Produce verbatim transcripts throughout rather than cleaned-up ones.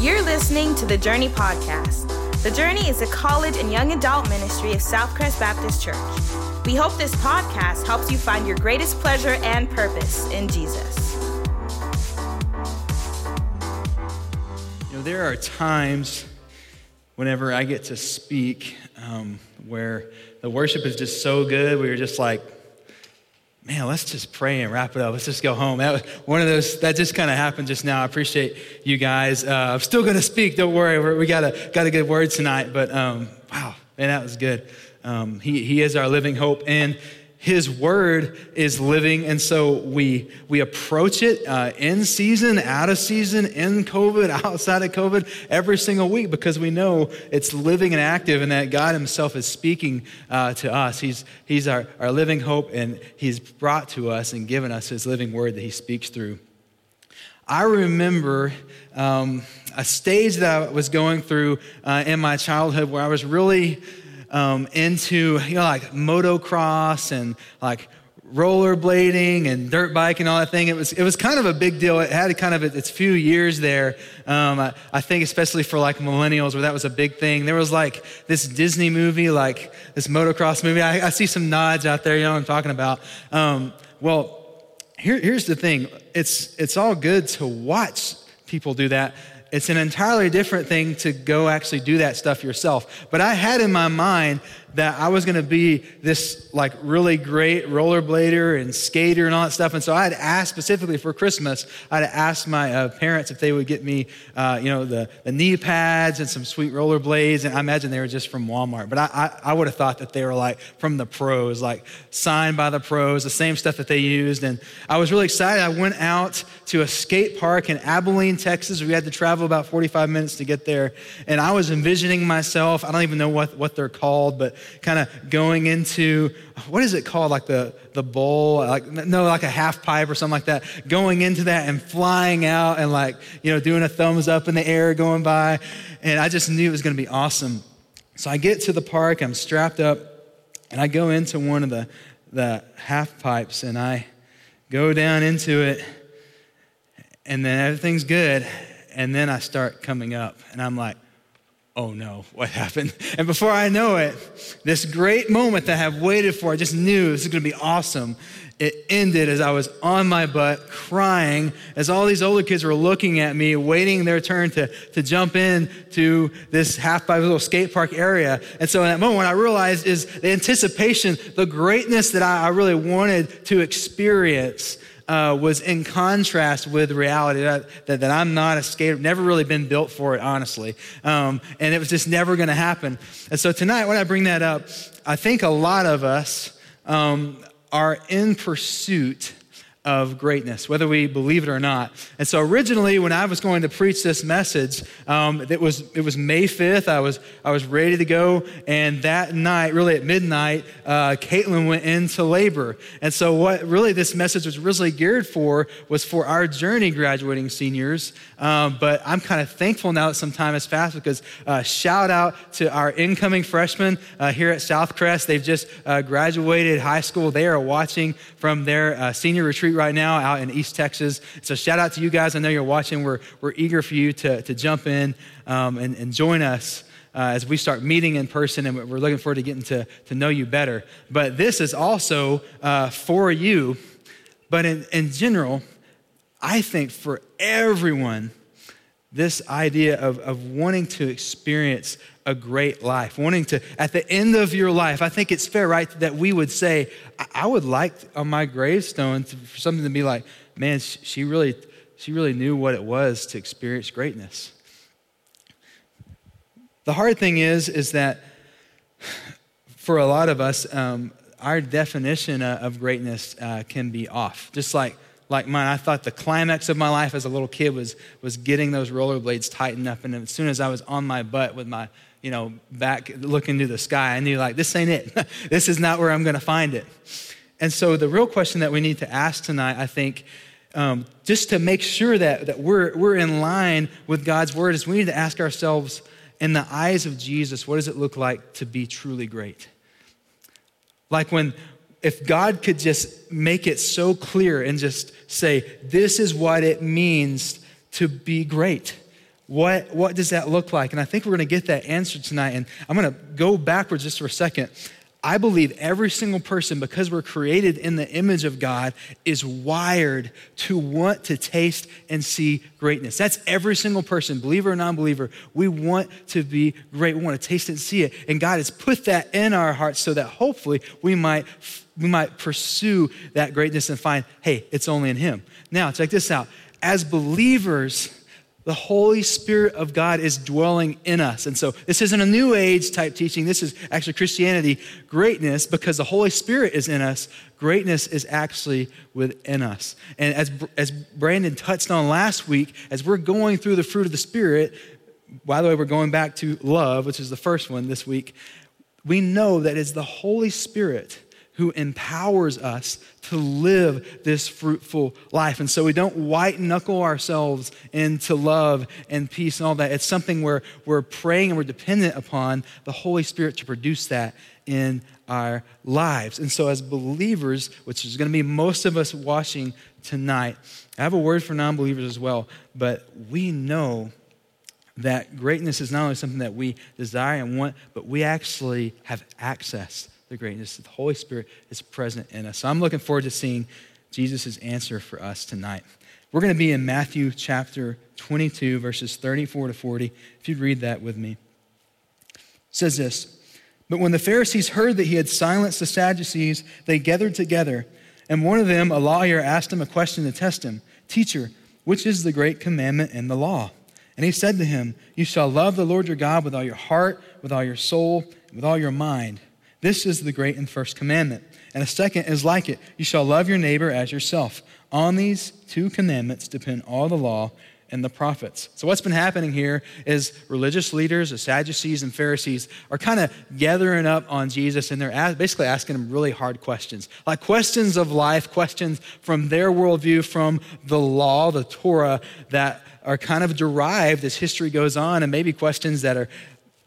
You're listening to The Journey Podcast. The Journey is a college and young adult ministry of Southcrest Baptist Church. We hope this podcast helps you find your greatest pleasure and purpose in Jesus. You know, there are times whenever I get to speak um, where the worship is just so good, we are just like, man, let's just pray and wrap it up. Let's just go home. That was one of those, that just kind of happened just now. I appreciate you guys. Uh, I'm still going to speak. Don't worry. We're, we got a, got a good word tonight. But um, wow, man, that was good. Um, he, he is our living hope, and his word is living. And so we we approach it uh, in season, out of season, in COVID, outside of COVID, every single week, because we know it's living and active, and that God himself is speaking uh, to us. He's he's our, our living hope, and he's brought to us and given us his living word that he speaks through. I remember um, a stage that I was going through uh, in my childhood where I was really Um, into, you know, like motocross and like rollerblading and dirt bike and all that thing. It was it was kind of a big deal. It had kind of its few years there. Um, I, I think especially for like millennials, where that was a big thing. There was like this Disney movie, like this motocross movie. I, I see some nods out there. You know what I'm talking about. Um, well, here, here's the thing. It's it's all good to watch people do that. It's an entirely different thing to go actually do that stuff yourself. But I had in my mind that I was going to be this like really great rollerblader and skater and all that stuff. And so I had asked specifically for Christmas, I had asked my uh, parents if they would get me, uh, you know, the, the knee pads and some sweet rollerblades. And I imagine they were just from Walmart. But I, I, I would have thought that they were like from the pros, like signed by the pros, the same stuff that they used. And I was really excited. I went out to a skate park in Abilene, Texas. We had to travel about forty-five minutes to get there. And I was envisioning myself, I don't even know what, what they're called, but kind of going into, what is it called? Like the, the bowl, like no, like a half pipe or something like that. Going into that and flying out and like, you know, doing a thumbs up in the air going by. And I just knew it was going to be awesome. So I get to the park, I'm strapped up, and I go into one of the, the half pipes, and I go down into it, and then everything's good. And then I start coming up, and I'm like, oh no, what happened? And before I know it, this great moment that I have waited for, I just knew this is going to be awesome. It ended as I was on my butt crying as all these older kids were looking at me, waiting their turn to, to jump in to this half-pipe little skate park area. And so in that moment, what I realized is the anticipation, the greatness that I, I really wanted to experience Uh, was in contrast with reality, that, that, that I'm not a skater, never really been built for it, honestly. Um, and it was just never going to happen. And so tonight, when I bring that up, I think a lot of us um, are in pursuit of greatness, whether we believe it or not. And so originally, when I was going to preach this message, um, it was it was May fifth. I was I was ready to go, and that night, really at midnight, uh, Caitlin went into labor. And so what really this message was really geared for was for our Journey graduating seniors. Um, but I'm kind of thankful now that some time has passed, because uh, shout out to our incoming freshmen uh, here at Southcrest. They've just uh, graduated high school. They are watching from their uh, senior retreat right now out in East Texas. So shout out to you guys. I know you're watching. We're we're eager for you to, to jump in um, and, and join us uh, as we start meeting in person, and we're looking forward to getting to, to know you better. But this is also uh, for you. But in, in general, I think for everyone, this idea of, of wanting to experience a great life, wanting to, at the end of your life, I think it's fair, right, that we would say, I, I would like on my gravestone to, for something to be like, man, she, she really she really knew what it was to experience greatness. The hard thing is, is that for a lot of us, um, our definition of greatness uh, can be off, just like, Like mine, I thought the climax of my life as a little kid was was getting those rollerblades tightened up, and as soon as I was on my butt with my, you know, back looking to the sky, I knew like this ain't it. This is not where I'm going to find it. And so the real question that we need to ask tonight, I think, um, just to make sure that that we're we're in line with God's word, is we need to ask ourselves, in the eyes of Jesus, what does it look like to be truly great? Like when. If God could just make it so clear and just say, this is what it means to be great. What, what does that look like? And I think we're going to get that answer tonight. And I'm going to go backwards just for a second. I believe every single person, because we're created in the image of God, is wired to want to taste and see greatness. That's every single person, believer or non-believer. We want to be great. We want to taste and see it. And God has put that in our hearts so that hopefully we might we might pursue that greatness and find, hey, it's only in Him. Now, check this out. As believers, the Holy Spirit of God is dwelling in us. And so this isn't a New Age type teaching. This is actually Christianity. Greatness, because the Holy Spirit is in us, greatness is actually within us. And as, as Brandon touched on last week, as we're going through the fruit of the Spirit, by the way, we're going back to love, which is the first one this week. We know that it's the Holy Spirit who empowers us to live this fruitful life. And so we don't white knuckle ourselves into love and peace and all that. It's something where we're praying and we're dependent upon the Holy Spirit to produce that in our lives. And so as believers, which is going to be most of us watching tonight, I have a word for non-believers as well, but we know that greatness is not only something that we desire and want, but we actually have access to the greatness. The Holy Spirit is present in us. So I'm looking forward to seeing Jesus' answer for us tonight. We're going to be in Matthew chapter twenty-two, verses thirty-four to forty. If you'd read that with me. It says this, "But when the Pharisees heard that he had silenced the Sadducees, they gathered together, and one of them, a lawyer, asked him a question to test him. 'Teacher, which is the great commandment in the law?' And he said to him, 'You shall love the Lord your God with all your heart, with all your soul, and with all your mind. This is the great and first commandment. And a second is like it. You shall love your neighbor as yourself. On these two commandments depend all the law and the prophets.'" So what's been happening here is religious leaders, the Sadducees and Pharisees, are kind of gathering up on Jesus, and they're basically asking him really hard questions, like questions of life, questions from their worldview, from the law, the Torah, that are kind of derived as history goes on, and maybe questions that are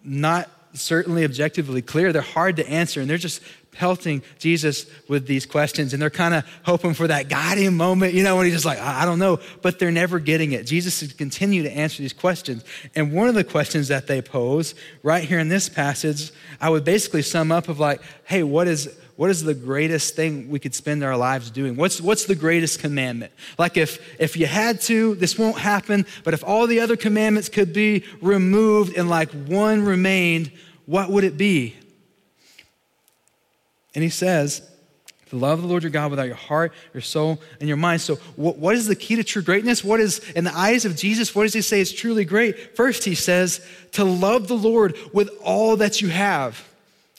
not certainly objectively clear. They're hard to answer, and they're just pelting Jesus with these questions, and they're kind of hoping for that guiding moment, you know, when he's just like, I don't know, but they're never getting it. Jesus is continuing to answer these questions, and one of the questions that they pose right here in this passage, I would basically sum up of like, hey, what is what is the greatest thing we could spend our lives doing? What's what's the greatest commandment? Like if, if you had to, this won't happen, but if all the other commandments could be removed and like one remained, what would it be? And he says, to love the Lord your God with all your heart, your soul, and your mind. So what, what is the key to true greatness? What is, in the eyes of Jesus, what does he say is truly great? First, he says, to love the Lord with all that you have.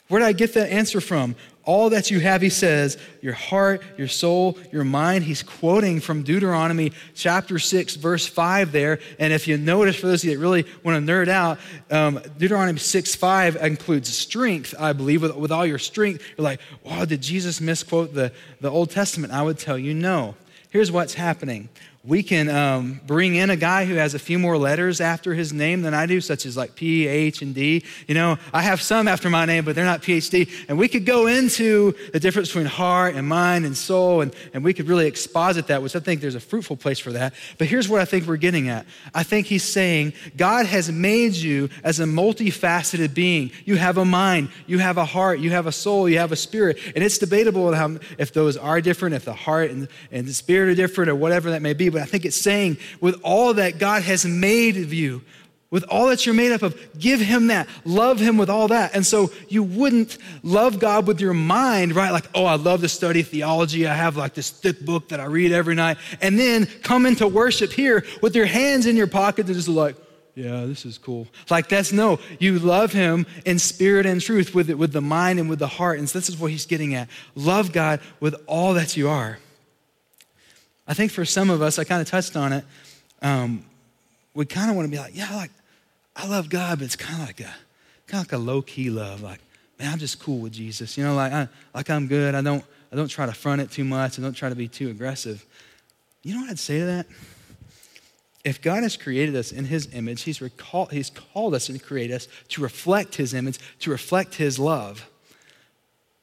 Where did I get that answer from? All that you have, he says, your heart, your soul, your mind. He's quoting from Deuteronomy chapter six, verse five there. And if you notice, for those of you that really want to nerd out, um, Deuteronomy six five includes strength, I believe. With, with all your strength, you're like, wow, did Jesus misquote the, the Old Testament? I would tell you no. Here's what's happening. We can um, bring in a guy who has a few more letters after his name than I do, such as like P, H, and D. You know, I have some after my name, but they're not P H D. And we could go into the difference between heart and mind and soul, and, and we could really exposit that, which I think there's a fruitful place for that. But here's what I think we're getting at. I think he's saying, God has made you as a multifaceted being. You have a mind, you have a heart, you have a soul, you have a spirit. And it's debatable how, if those are different, if the heart and, and the spirit are different or whatever that may be. But I think it's saying with all that God has made of you, with all that you're made up of, give him that. Love him with all that. And so you wouldn't love God with your mind, right? Like, oh, I love to study theology. I have like this thick book that I read every night. And then come into worship here with your hands in your pocket and just like, yeah, this is cool. Like that's no, you love him in spirit and truth with it, with the mind and with the heart. And so this is what he's getting at. Love God with all that you are. I think for some of us, I kind of touched on it, um, we kind of want to be like, yeah, like I love God, but it's kind of like a kind of like a low-key love. Like, man, I'm just cool with Jesus. You know, like I like I'm good. I don't I don't try to front it too much. I don't try to be too aggressive. You know what I'd say to that? If God has created us in his image, he's recall, he's called us and created us to reflect his image, to reflect his love.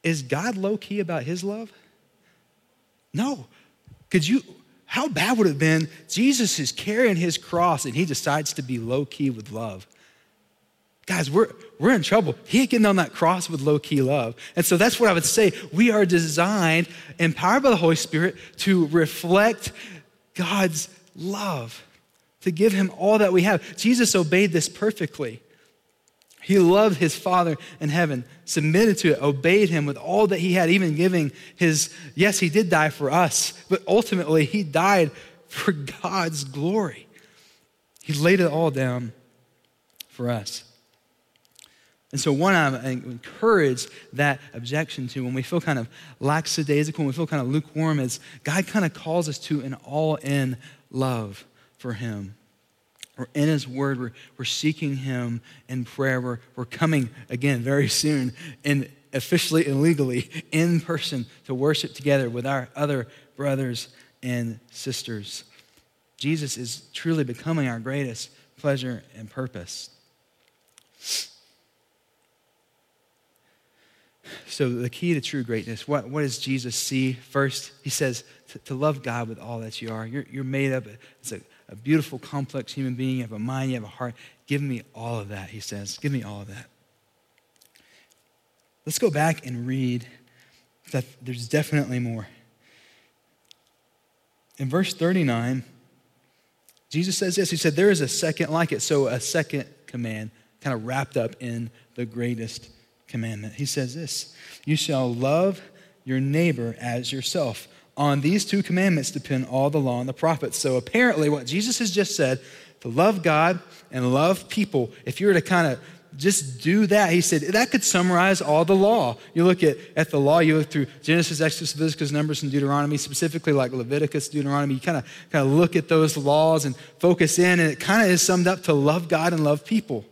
Is God low-key about his love? No. Could you, How bad would it have been? Jesus is carrying his cross and he decides to be low-key with love. Guys, we're we're in trouble. He ain't getting on that cross with low-key love. And so that's what I would say. We are designed, empowered by the Holy Spirit, to reflect God's love, to give him all that we have. Jesus obeyed this perfectly. He loved his Father in heaven, submitted to it, obeyed him with all that he had, even giving his, yes, he did die for us, but ultimately he died for God's glory. He laid it all down for us. And so one, I'm encouraged that objection to when we feel kind of lackadaisical, when we feel kind of lukewarm, is God kind of calls us to an all-in love for him. We're in his word, we're, we're seeking him in prayer. We're, we're coming again very soon and officially and legally in person to worship together with our other brothers and sisters. Jesus is truly becoming our greatest pleasure and purpose. So the key to true greatness, what, what does Jesus see first? He says to, to love God with all that you are. You're, you're made up, it's a, a beautiful, complex human being. You have a mind, you have a heart. Give me all of that, he says. Give me all of that. Let's go back and read that there's definitely more. In verse thirty-nine, Jesus says this. He said, there is a second like it. So a second command kind of wrapped up in the greatest commandment. He says this, you shall love your neighbor as yourself. On these two commandments depend all the law and the prophets. So apparently what Jesus has just said, to love God and love people, if you were to kind of just do that, he said, that could summarize all the law. You look at, at the law, you look through Genesis, Exodus, Leviticus, Numbers, and Deuteronomy, specifically like Leviticus, Deuteronomy, you kind of kind of look at those laws and focus in, and it kind of is summed up to love God and love people.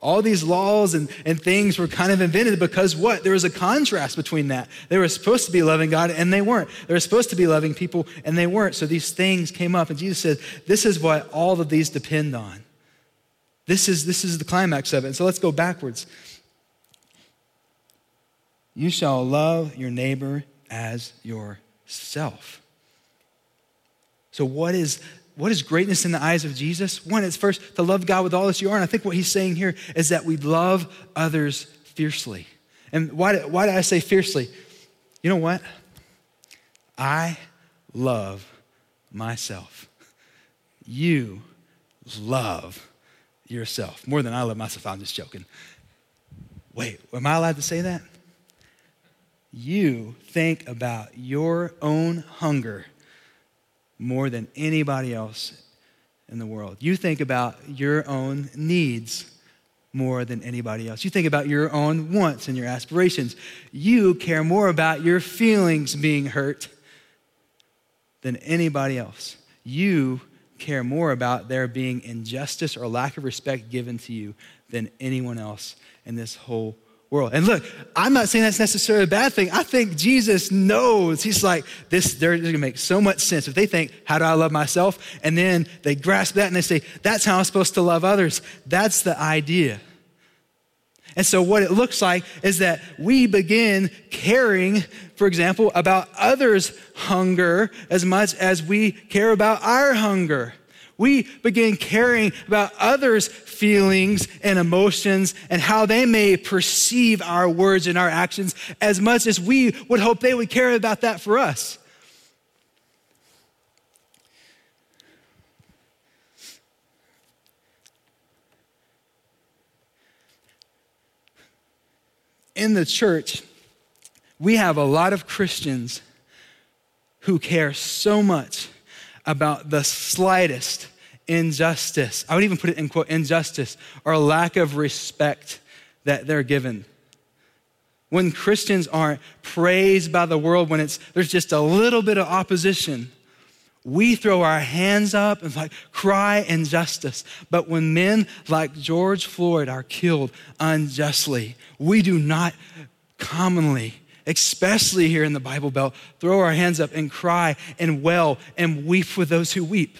All these laws and, and things were kind of invented because what? There was a contrast between that. They were supposed to be loving God and they weren't. They were supposed to be loving people and they weren't. So these things came up and Jesus said, this is what all of these depend on. This is, this is the climax of it. And so let's go backwards. You shall love your neighbor as yourself. So what is What is greatness in the eyes of Jesus? One, it's first to love God with all that you are. And I think what he's saying here is that we love others fiercely. And why do, why do I say fiercely? You know what? I love myself. You love yourself. More than I love myself, I'm just joking. Wait, am I allowed to say that? You think about your own hunger more than anybody else in the world. You think about your own needs more than anybody else. You think about your own wants and your aspirations. You care more about your feelings being hurt than anybody else. You care more about there being injustice or lack of respect given to you than anyone else in this whole world. And look, I'm not saying that's necessarily a bad thing. I think Jesus knows. He's like, this, they're going to make so much sense. If they think, how do I love myself? And then they grasp that and they say, that's how I'm supposed to love others. That's the idea. And so what it looks like is that we begin caring, for example, about others' hunger as much as we care about our hunger. We begin caring about others' feelings and emotions and how they may perceive our words and our actions as much as we would hope they would care about that for us. In the church, we have a lot of Christians who care so much about the slightest injustice. I would even put it in quote, injustice or lack of respect that they're given. When Christians aren't praised by the world, when it's there's just a little bit of opposition, we throw our hands up and like cry injustice. But when men like George Floyd are killed unjustly, we do not commonly, especially here in the Bible Belt, throw our hands up and cry and wail and weep with those who weep.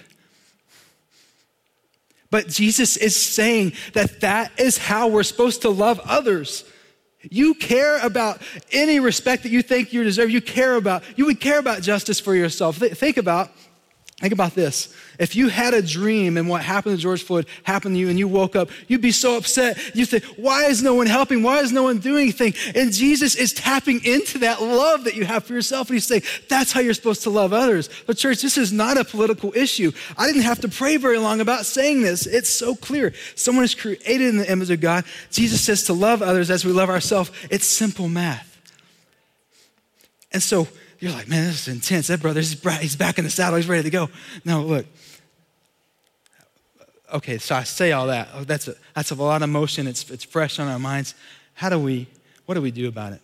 But Jesus is saying that that is how we're supposed to love others. You care about any respect that you think you deserve. You care about, you would care about justice for yourself. Think about Think about this. If you had a dream and what happened to George Floyd happened to you and you woke up, you'd be so upset. You'd say, why is no one helping? Why is no one doing anything? And Jesus is tapping into that love that you have for yourself. And he's saying, that's how you're supposed to love others. But church, this is not a political issue. I didn't have to pray very long about saying this. It's so clear. Someone is created in the image of God. Jesus says to love others as we love ourselves. It's simple math. And so, you're like, man, this is intense. That brother, he's back in the saddle. He's ready to go. No, look. Okay, so I say all that. Oh, that's a that's a lot of emotion. It's it's fresh on our minds. How do we? What do we do about it?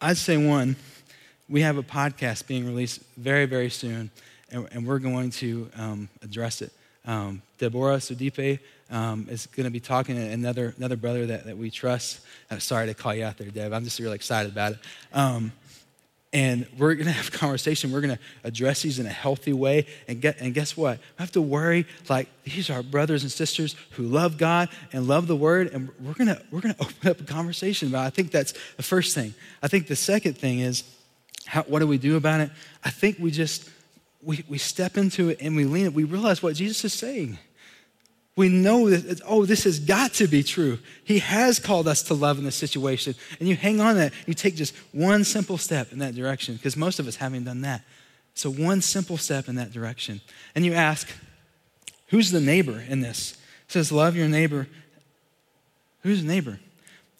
I'd say one, we have a podcast being released very very soon, and, and we're going to um, address it. Um, Deborah Sudepe um, is going to be talking to another another brother that, that we trust. I'm sorry to call you out there, Deb. I'm just really excited about it. Um, and we're going to have a conversation. We're going to address these in a healthy way. And, get, and guess what? We have to worry, like, these are brothers and sisters who love God and love the word. And we're going to we're going to open up a conversation about it. I think that's the first thing. I think the second thing is, how, what do we do about it? I think we just... We we step into it and we lean it. We realize what Jesus is saying. We know that, oh, this has got to be true. He has called us to love in this situation. And you hang on to that. You take just one simple step in that direction, because most of us haven't done that. So one simple step in that direction. And you ask, who's the neighbor in this? It says, love your neighbor. Who's the neighbor?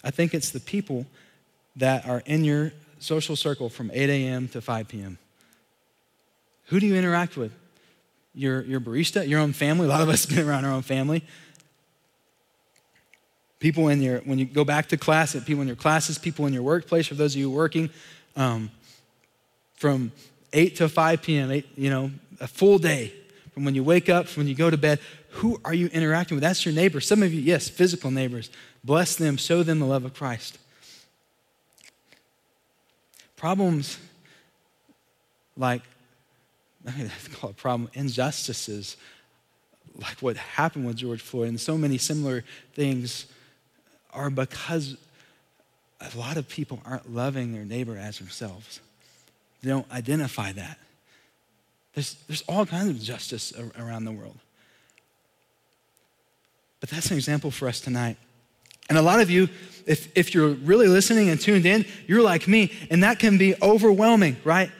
I think it's the people that are in your social circle from eight a.m. to five p.m. Who do you interact with? Your your barista, your own family. A lot of us have been around our own family. People in your, when you go back to class, people in your classes, people in your workplace, for those of you working, um, from eight to five p.m., eight, you know, a full day, from when you wake up, from when you go to bed. Who are you interacting with? That's your neighbor. Some of you, yes, physical neighbors. Bless them, show them the love of Christ. Problems like, I mean, that's called a problem. Injustices, like what happened with George Floyd, and so many similar things, are because a lot of people aren't loving their neighbor as themselves. They don't identify that. There's, there's all kinds of injustice around the world. But that's an example for us tonight. And a lot of you, if, if you're really listening and tuned in, you're like me, and that can be overwhelming, right?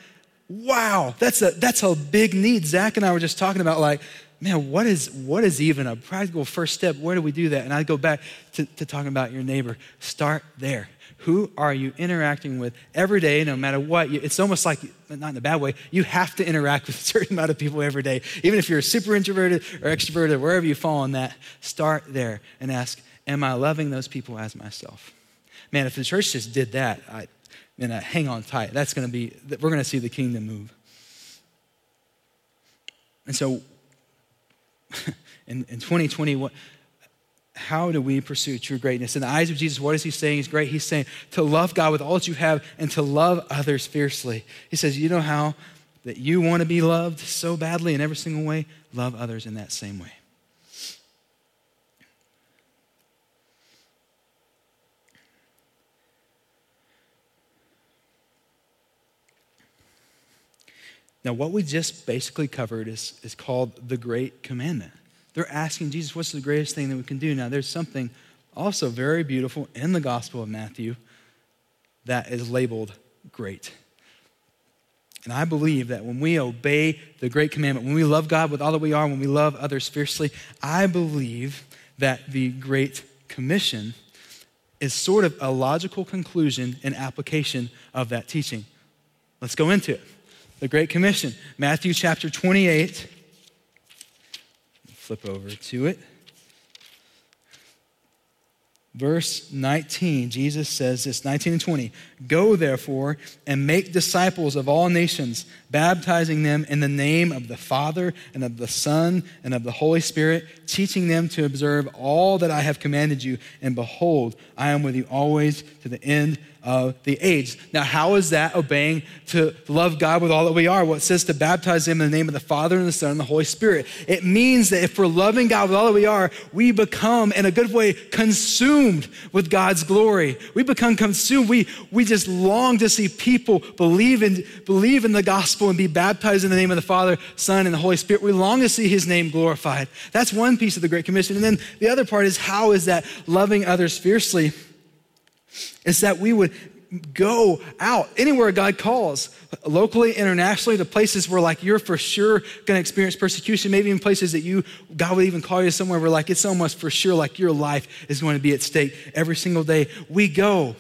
Wow, that's a that's a big need. Zach and I were just talking about, like, man, what is what is even a practical first step? Where do we do that? And I go back to, to talking about your neighbor. Start there. Who are you interacting with every day, no matter what? You, it's almost like, not in a bad way, you have to interact with a certain amount of people every day. Even if you're super introverted or extroverted, wherever you fall on that, start there and ask, am I loving those people as myself? Man, if the church just did that, I And uh, hang on tight. That's going to be, we're going to see the kingdom move. And so in, in twenty twenty, what, how do we pursue true greatness? In the eyes of Jesus, what is he saying? He's great. He's saying to love God with all that you have and to love others fiercely. He says, you know how that you want to be loved so badly in every single way? Love others in that same way. Now, what we just basically covered is, is called the Great Commandment. They're asking Jesus, what's the greatest thing that we can do? Now, there's something also very beautiful in the Gospel of Matthew that is labeled great. And I believe that when we obey the Great Commandment, when we love God with all that we are, when we love others fiercely, I believe that the Great Commission is sort of a logical conclusion and application of that teaching. Let's go into it. The Great Commission, Matthew chapter twenty-eight. Flip over to it. Verse nineteen, Jesus says this, nineteen and twenty. Go, therefore, and make disciples of all nations, baptizing them in the name of the Father and of the Son and of the Holy Spirit, teaching them to observe all that I have commanded you. And behold, I am with you always to the end of the age. Now, how is that obeying to love God with all that we are? Well, it says to baptize him in the name of the Father and the Son and the Holy Spirit. It means that if we're loving God with all that we are, we become, in a good way, consumed with God's glory. We become consumed. We we just long to see people believe in, believe in the gospel and be baptized in the name of the Father, Son, and the Holy Spirit. We long to see his name glorified. That's one piece of the Great Commission. And then the other part is, how is that loving others fiercely? It's that we would go out anywhere God calls, locally, internationally, to places where like you're for sure gonna experience persecution, maybe in places that you, God would even call you somewhere where like it's almost for sure like your life is going to be at stake every single day. We go.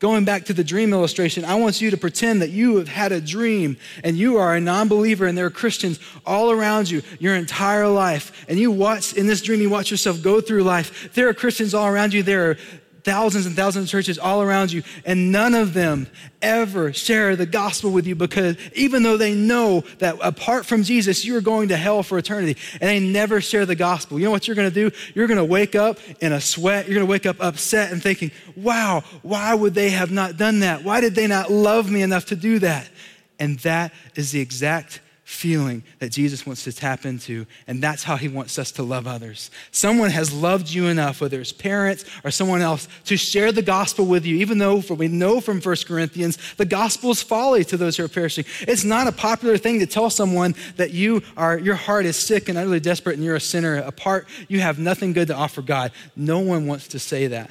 Going back to the dream illustration, I want you to pretend that you have had a dream and you are a non-believer and there are Christians all around you your entire life. And you watch, in this dream, you watch yourself go through life. There are Christians all around you. There are thousands and thousands of churches all around you, and none of them ever share the gospel with you, because even though they know that apart from Jesus, you are going to hell for eternity, and they never share the gospel. You know what you're gonna do? You're gonna wake up in a sweat. You're gonna wake up upset and thinking, wow, why would they have not done that? Why did they not love me enough to do that? And that is the exact feeling that Jesus wants to tap into, and that's how he wants us to love others. Someone has loved you enough, whether it's parents or someone else, to share the gospel with you, even though we know from First Corinthians, the gospel is folly to those who are perishing. It's not a popular thing to tell someone that you are, your heart is sick and utterly desperate and you're a sinner apart. You have nothing good to offer God. No one wants to say that.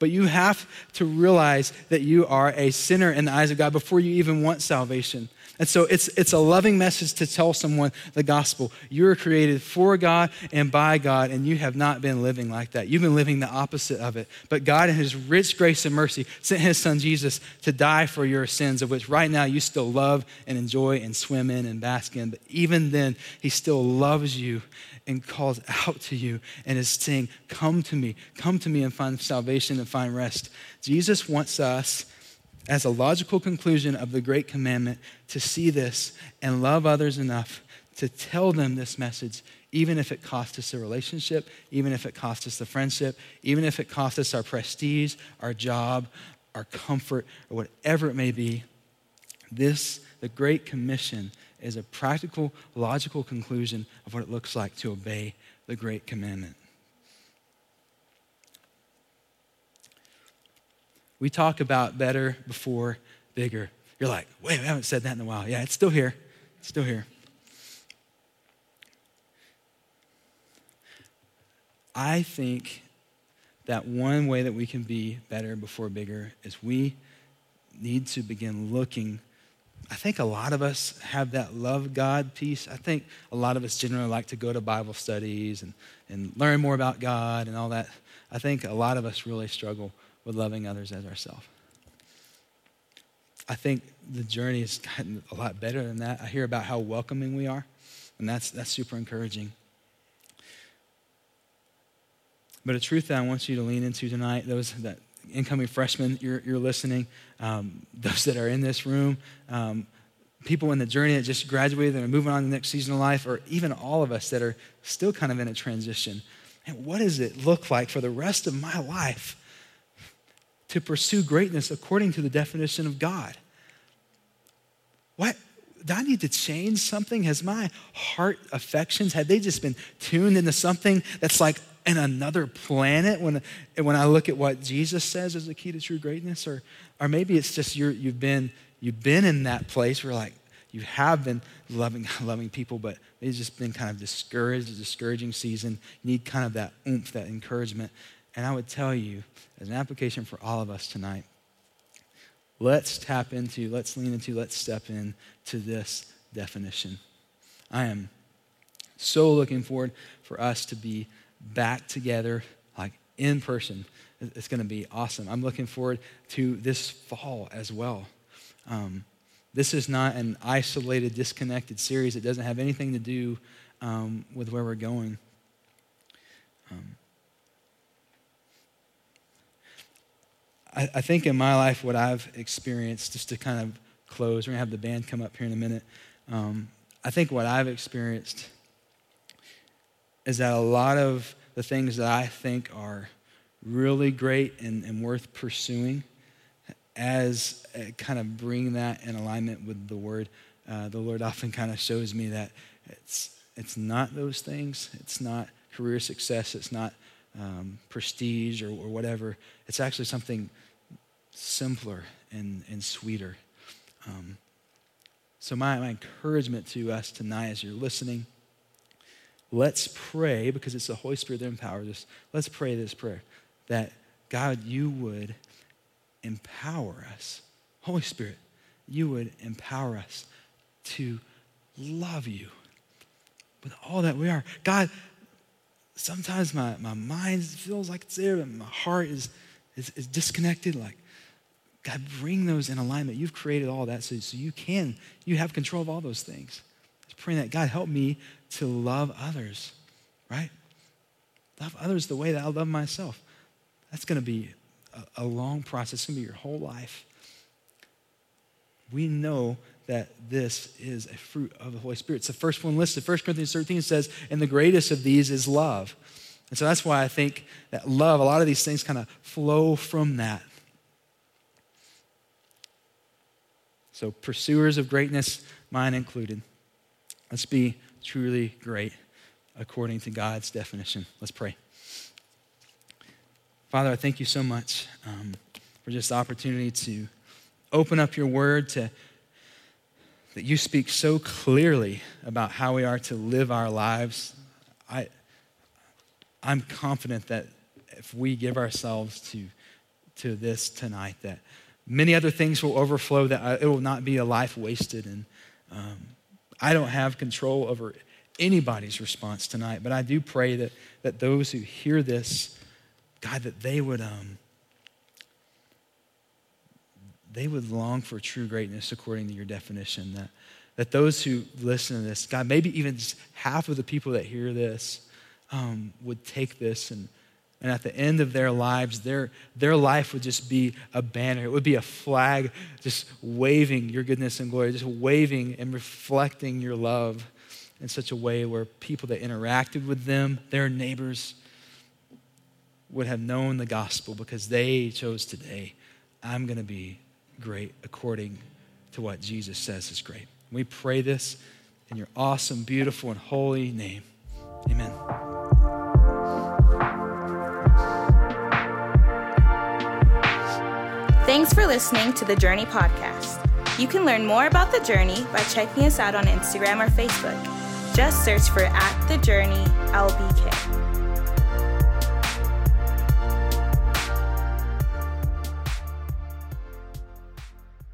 But you have to realize that you are a sinner in the eyes of God before you even want salvation. And so it's it's a loving message to tell someone the gospel. You're created for God and by God, and you have not been living like that. You've been living the opposite of it. But God, in his rich grace and mercy, sent his son Jesus to die for your sins, of which right now you still love and enjoy and swim in and bask in. But even then, he still loves you and calls out to you and is saying, come to me, come to me and find salvation and find rest. Jesus wants us, as a logical conclusion of the Great Commandment, to see this and love others enough to tell them this message, even if it costs us a relationship, even if it costs us the friendship, even if it costs us our prestige, our job, our comfort, or whatever it may be. This, the Great Commission, is a practical, logical conclusion of what it looks like to obey the Great Commandment. We talk about better before bigger. You're like, wait, we haven't said that in a while. Yeah, it's still here. It's still here. I think that one way that we can be better before bigger is we need to begin looking. I think a lot of us have that love God piece. I think a lot of us generally like to go to Bible studies and, and learn more about God and all that. I think a lot of us really struggle with loving others as ourselves. I think the journey has gotten a lot better than that. I hear about how welcoming we are, and that's that's super encouraging. But a truth that I want you to lean into tonight, those that incoming freshmen, you're, you're listening, um, those that are in this room, um, people in the journey that just graduated and are moving on to the next season of life, or even all of us that are still kind of in a transition. And what does it look like for the rest of my life to pursue greatness according to the definition of God? What, do I need to change something? Has my heart affections, have they just been tuned into something that's like in another planet when when I look at what Jesus says is the key to true greatness? Or or maybe it's just you're, you've been you've been in that place where like you have been loving loving people, but it's just been kind of discouraged, a discouraging season. You need kind of that oomph, that encouragement. And I would tell you, as an application for all of us tonight, let's tap into, let's lean into, let's step in to this definition. I am so looking forward for us to be back together, like in person. It's gonna be awesome. I'm looking forward to this fall as well. Um, this is not an isolated, disconnected series. It doesn't have anything to do um, with where we're going. Um, I think in my life, what I've experienced, just to kind of close, we're gonna have the band come up here in a minute. Um, I think what I've experienced is that a lot of the things that I think are really great and, and worth pursuing, as kind of bring that in alignment with the word. Uh, the Lord often kind of shows me that it's it's not those things. It's not career success. It's not um, prestige or, or whatever. It's actually something simpler and, and sweeter. Um, so my, my encouragement to us tonight, as you're listening, let's pray, because it's the Holy Spirit that empowers us. Let's pray this prayer, that God, you would empower us. Holy Spirit, you would empower us to love you with all that we are. God, sometimes my, my mind feels like it's there, but my heart is, is, is disconnected. Like, God, bring those in alignment. You've created all that, so, so you can, you have control of all those things. Praying that, God, help me to love others, right? Love others the way that I love myself. That's going to be a, a long process. It's going to be your whole life. We know that this is a fruit of the Holy Spirit. It's the first one listed. First Corinthians thirteen says, and the greatest of these is love. And so that's why I think that love, a lot of these things kind of flow from that. So pursuers of greatness, mine included. Let's be truly great according to God's definition. Let's pray. Father, I thank you so much um, for just the opportunity to open up your word, to that you speak so clearly about how we are to live our lives. I, I'm confident that if we give ourselves to, to this tonight, that many other things will overflow, that it will not be a life wasted. And um, I don't have control over anybody's response tonight, but I do pray that that those who hear this, God, that they would um, they would long for true greatness according to your definition. That that those who listen to this, God, maybe even just half of the people that hear this um, would take this, and and at the end of their lives, their their life would just be a banner. It would be a flag just waving your goodness and glory, just waving and reflecting your love in such a way where people that interacted with them, their neighbors, would have known the gospel because they chose today, I'm going to be great according to what Jesus says is great. We pray this in your awesome, beautiful, and holy name. Amen. Thanks for listening to the Journey Podcast. You can learn more about the Journey by checking us out on Instagram or Facebook. Just search for at the Journey L B K.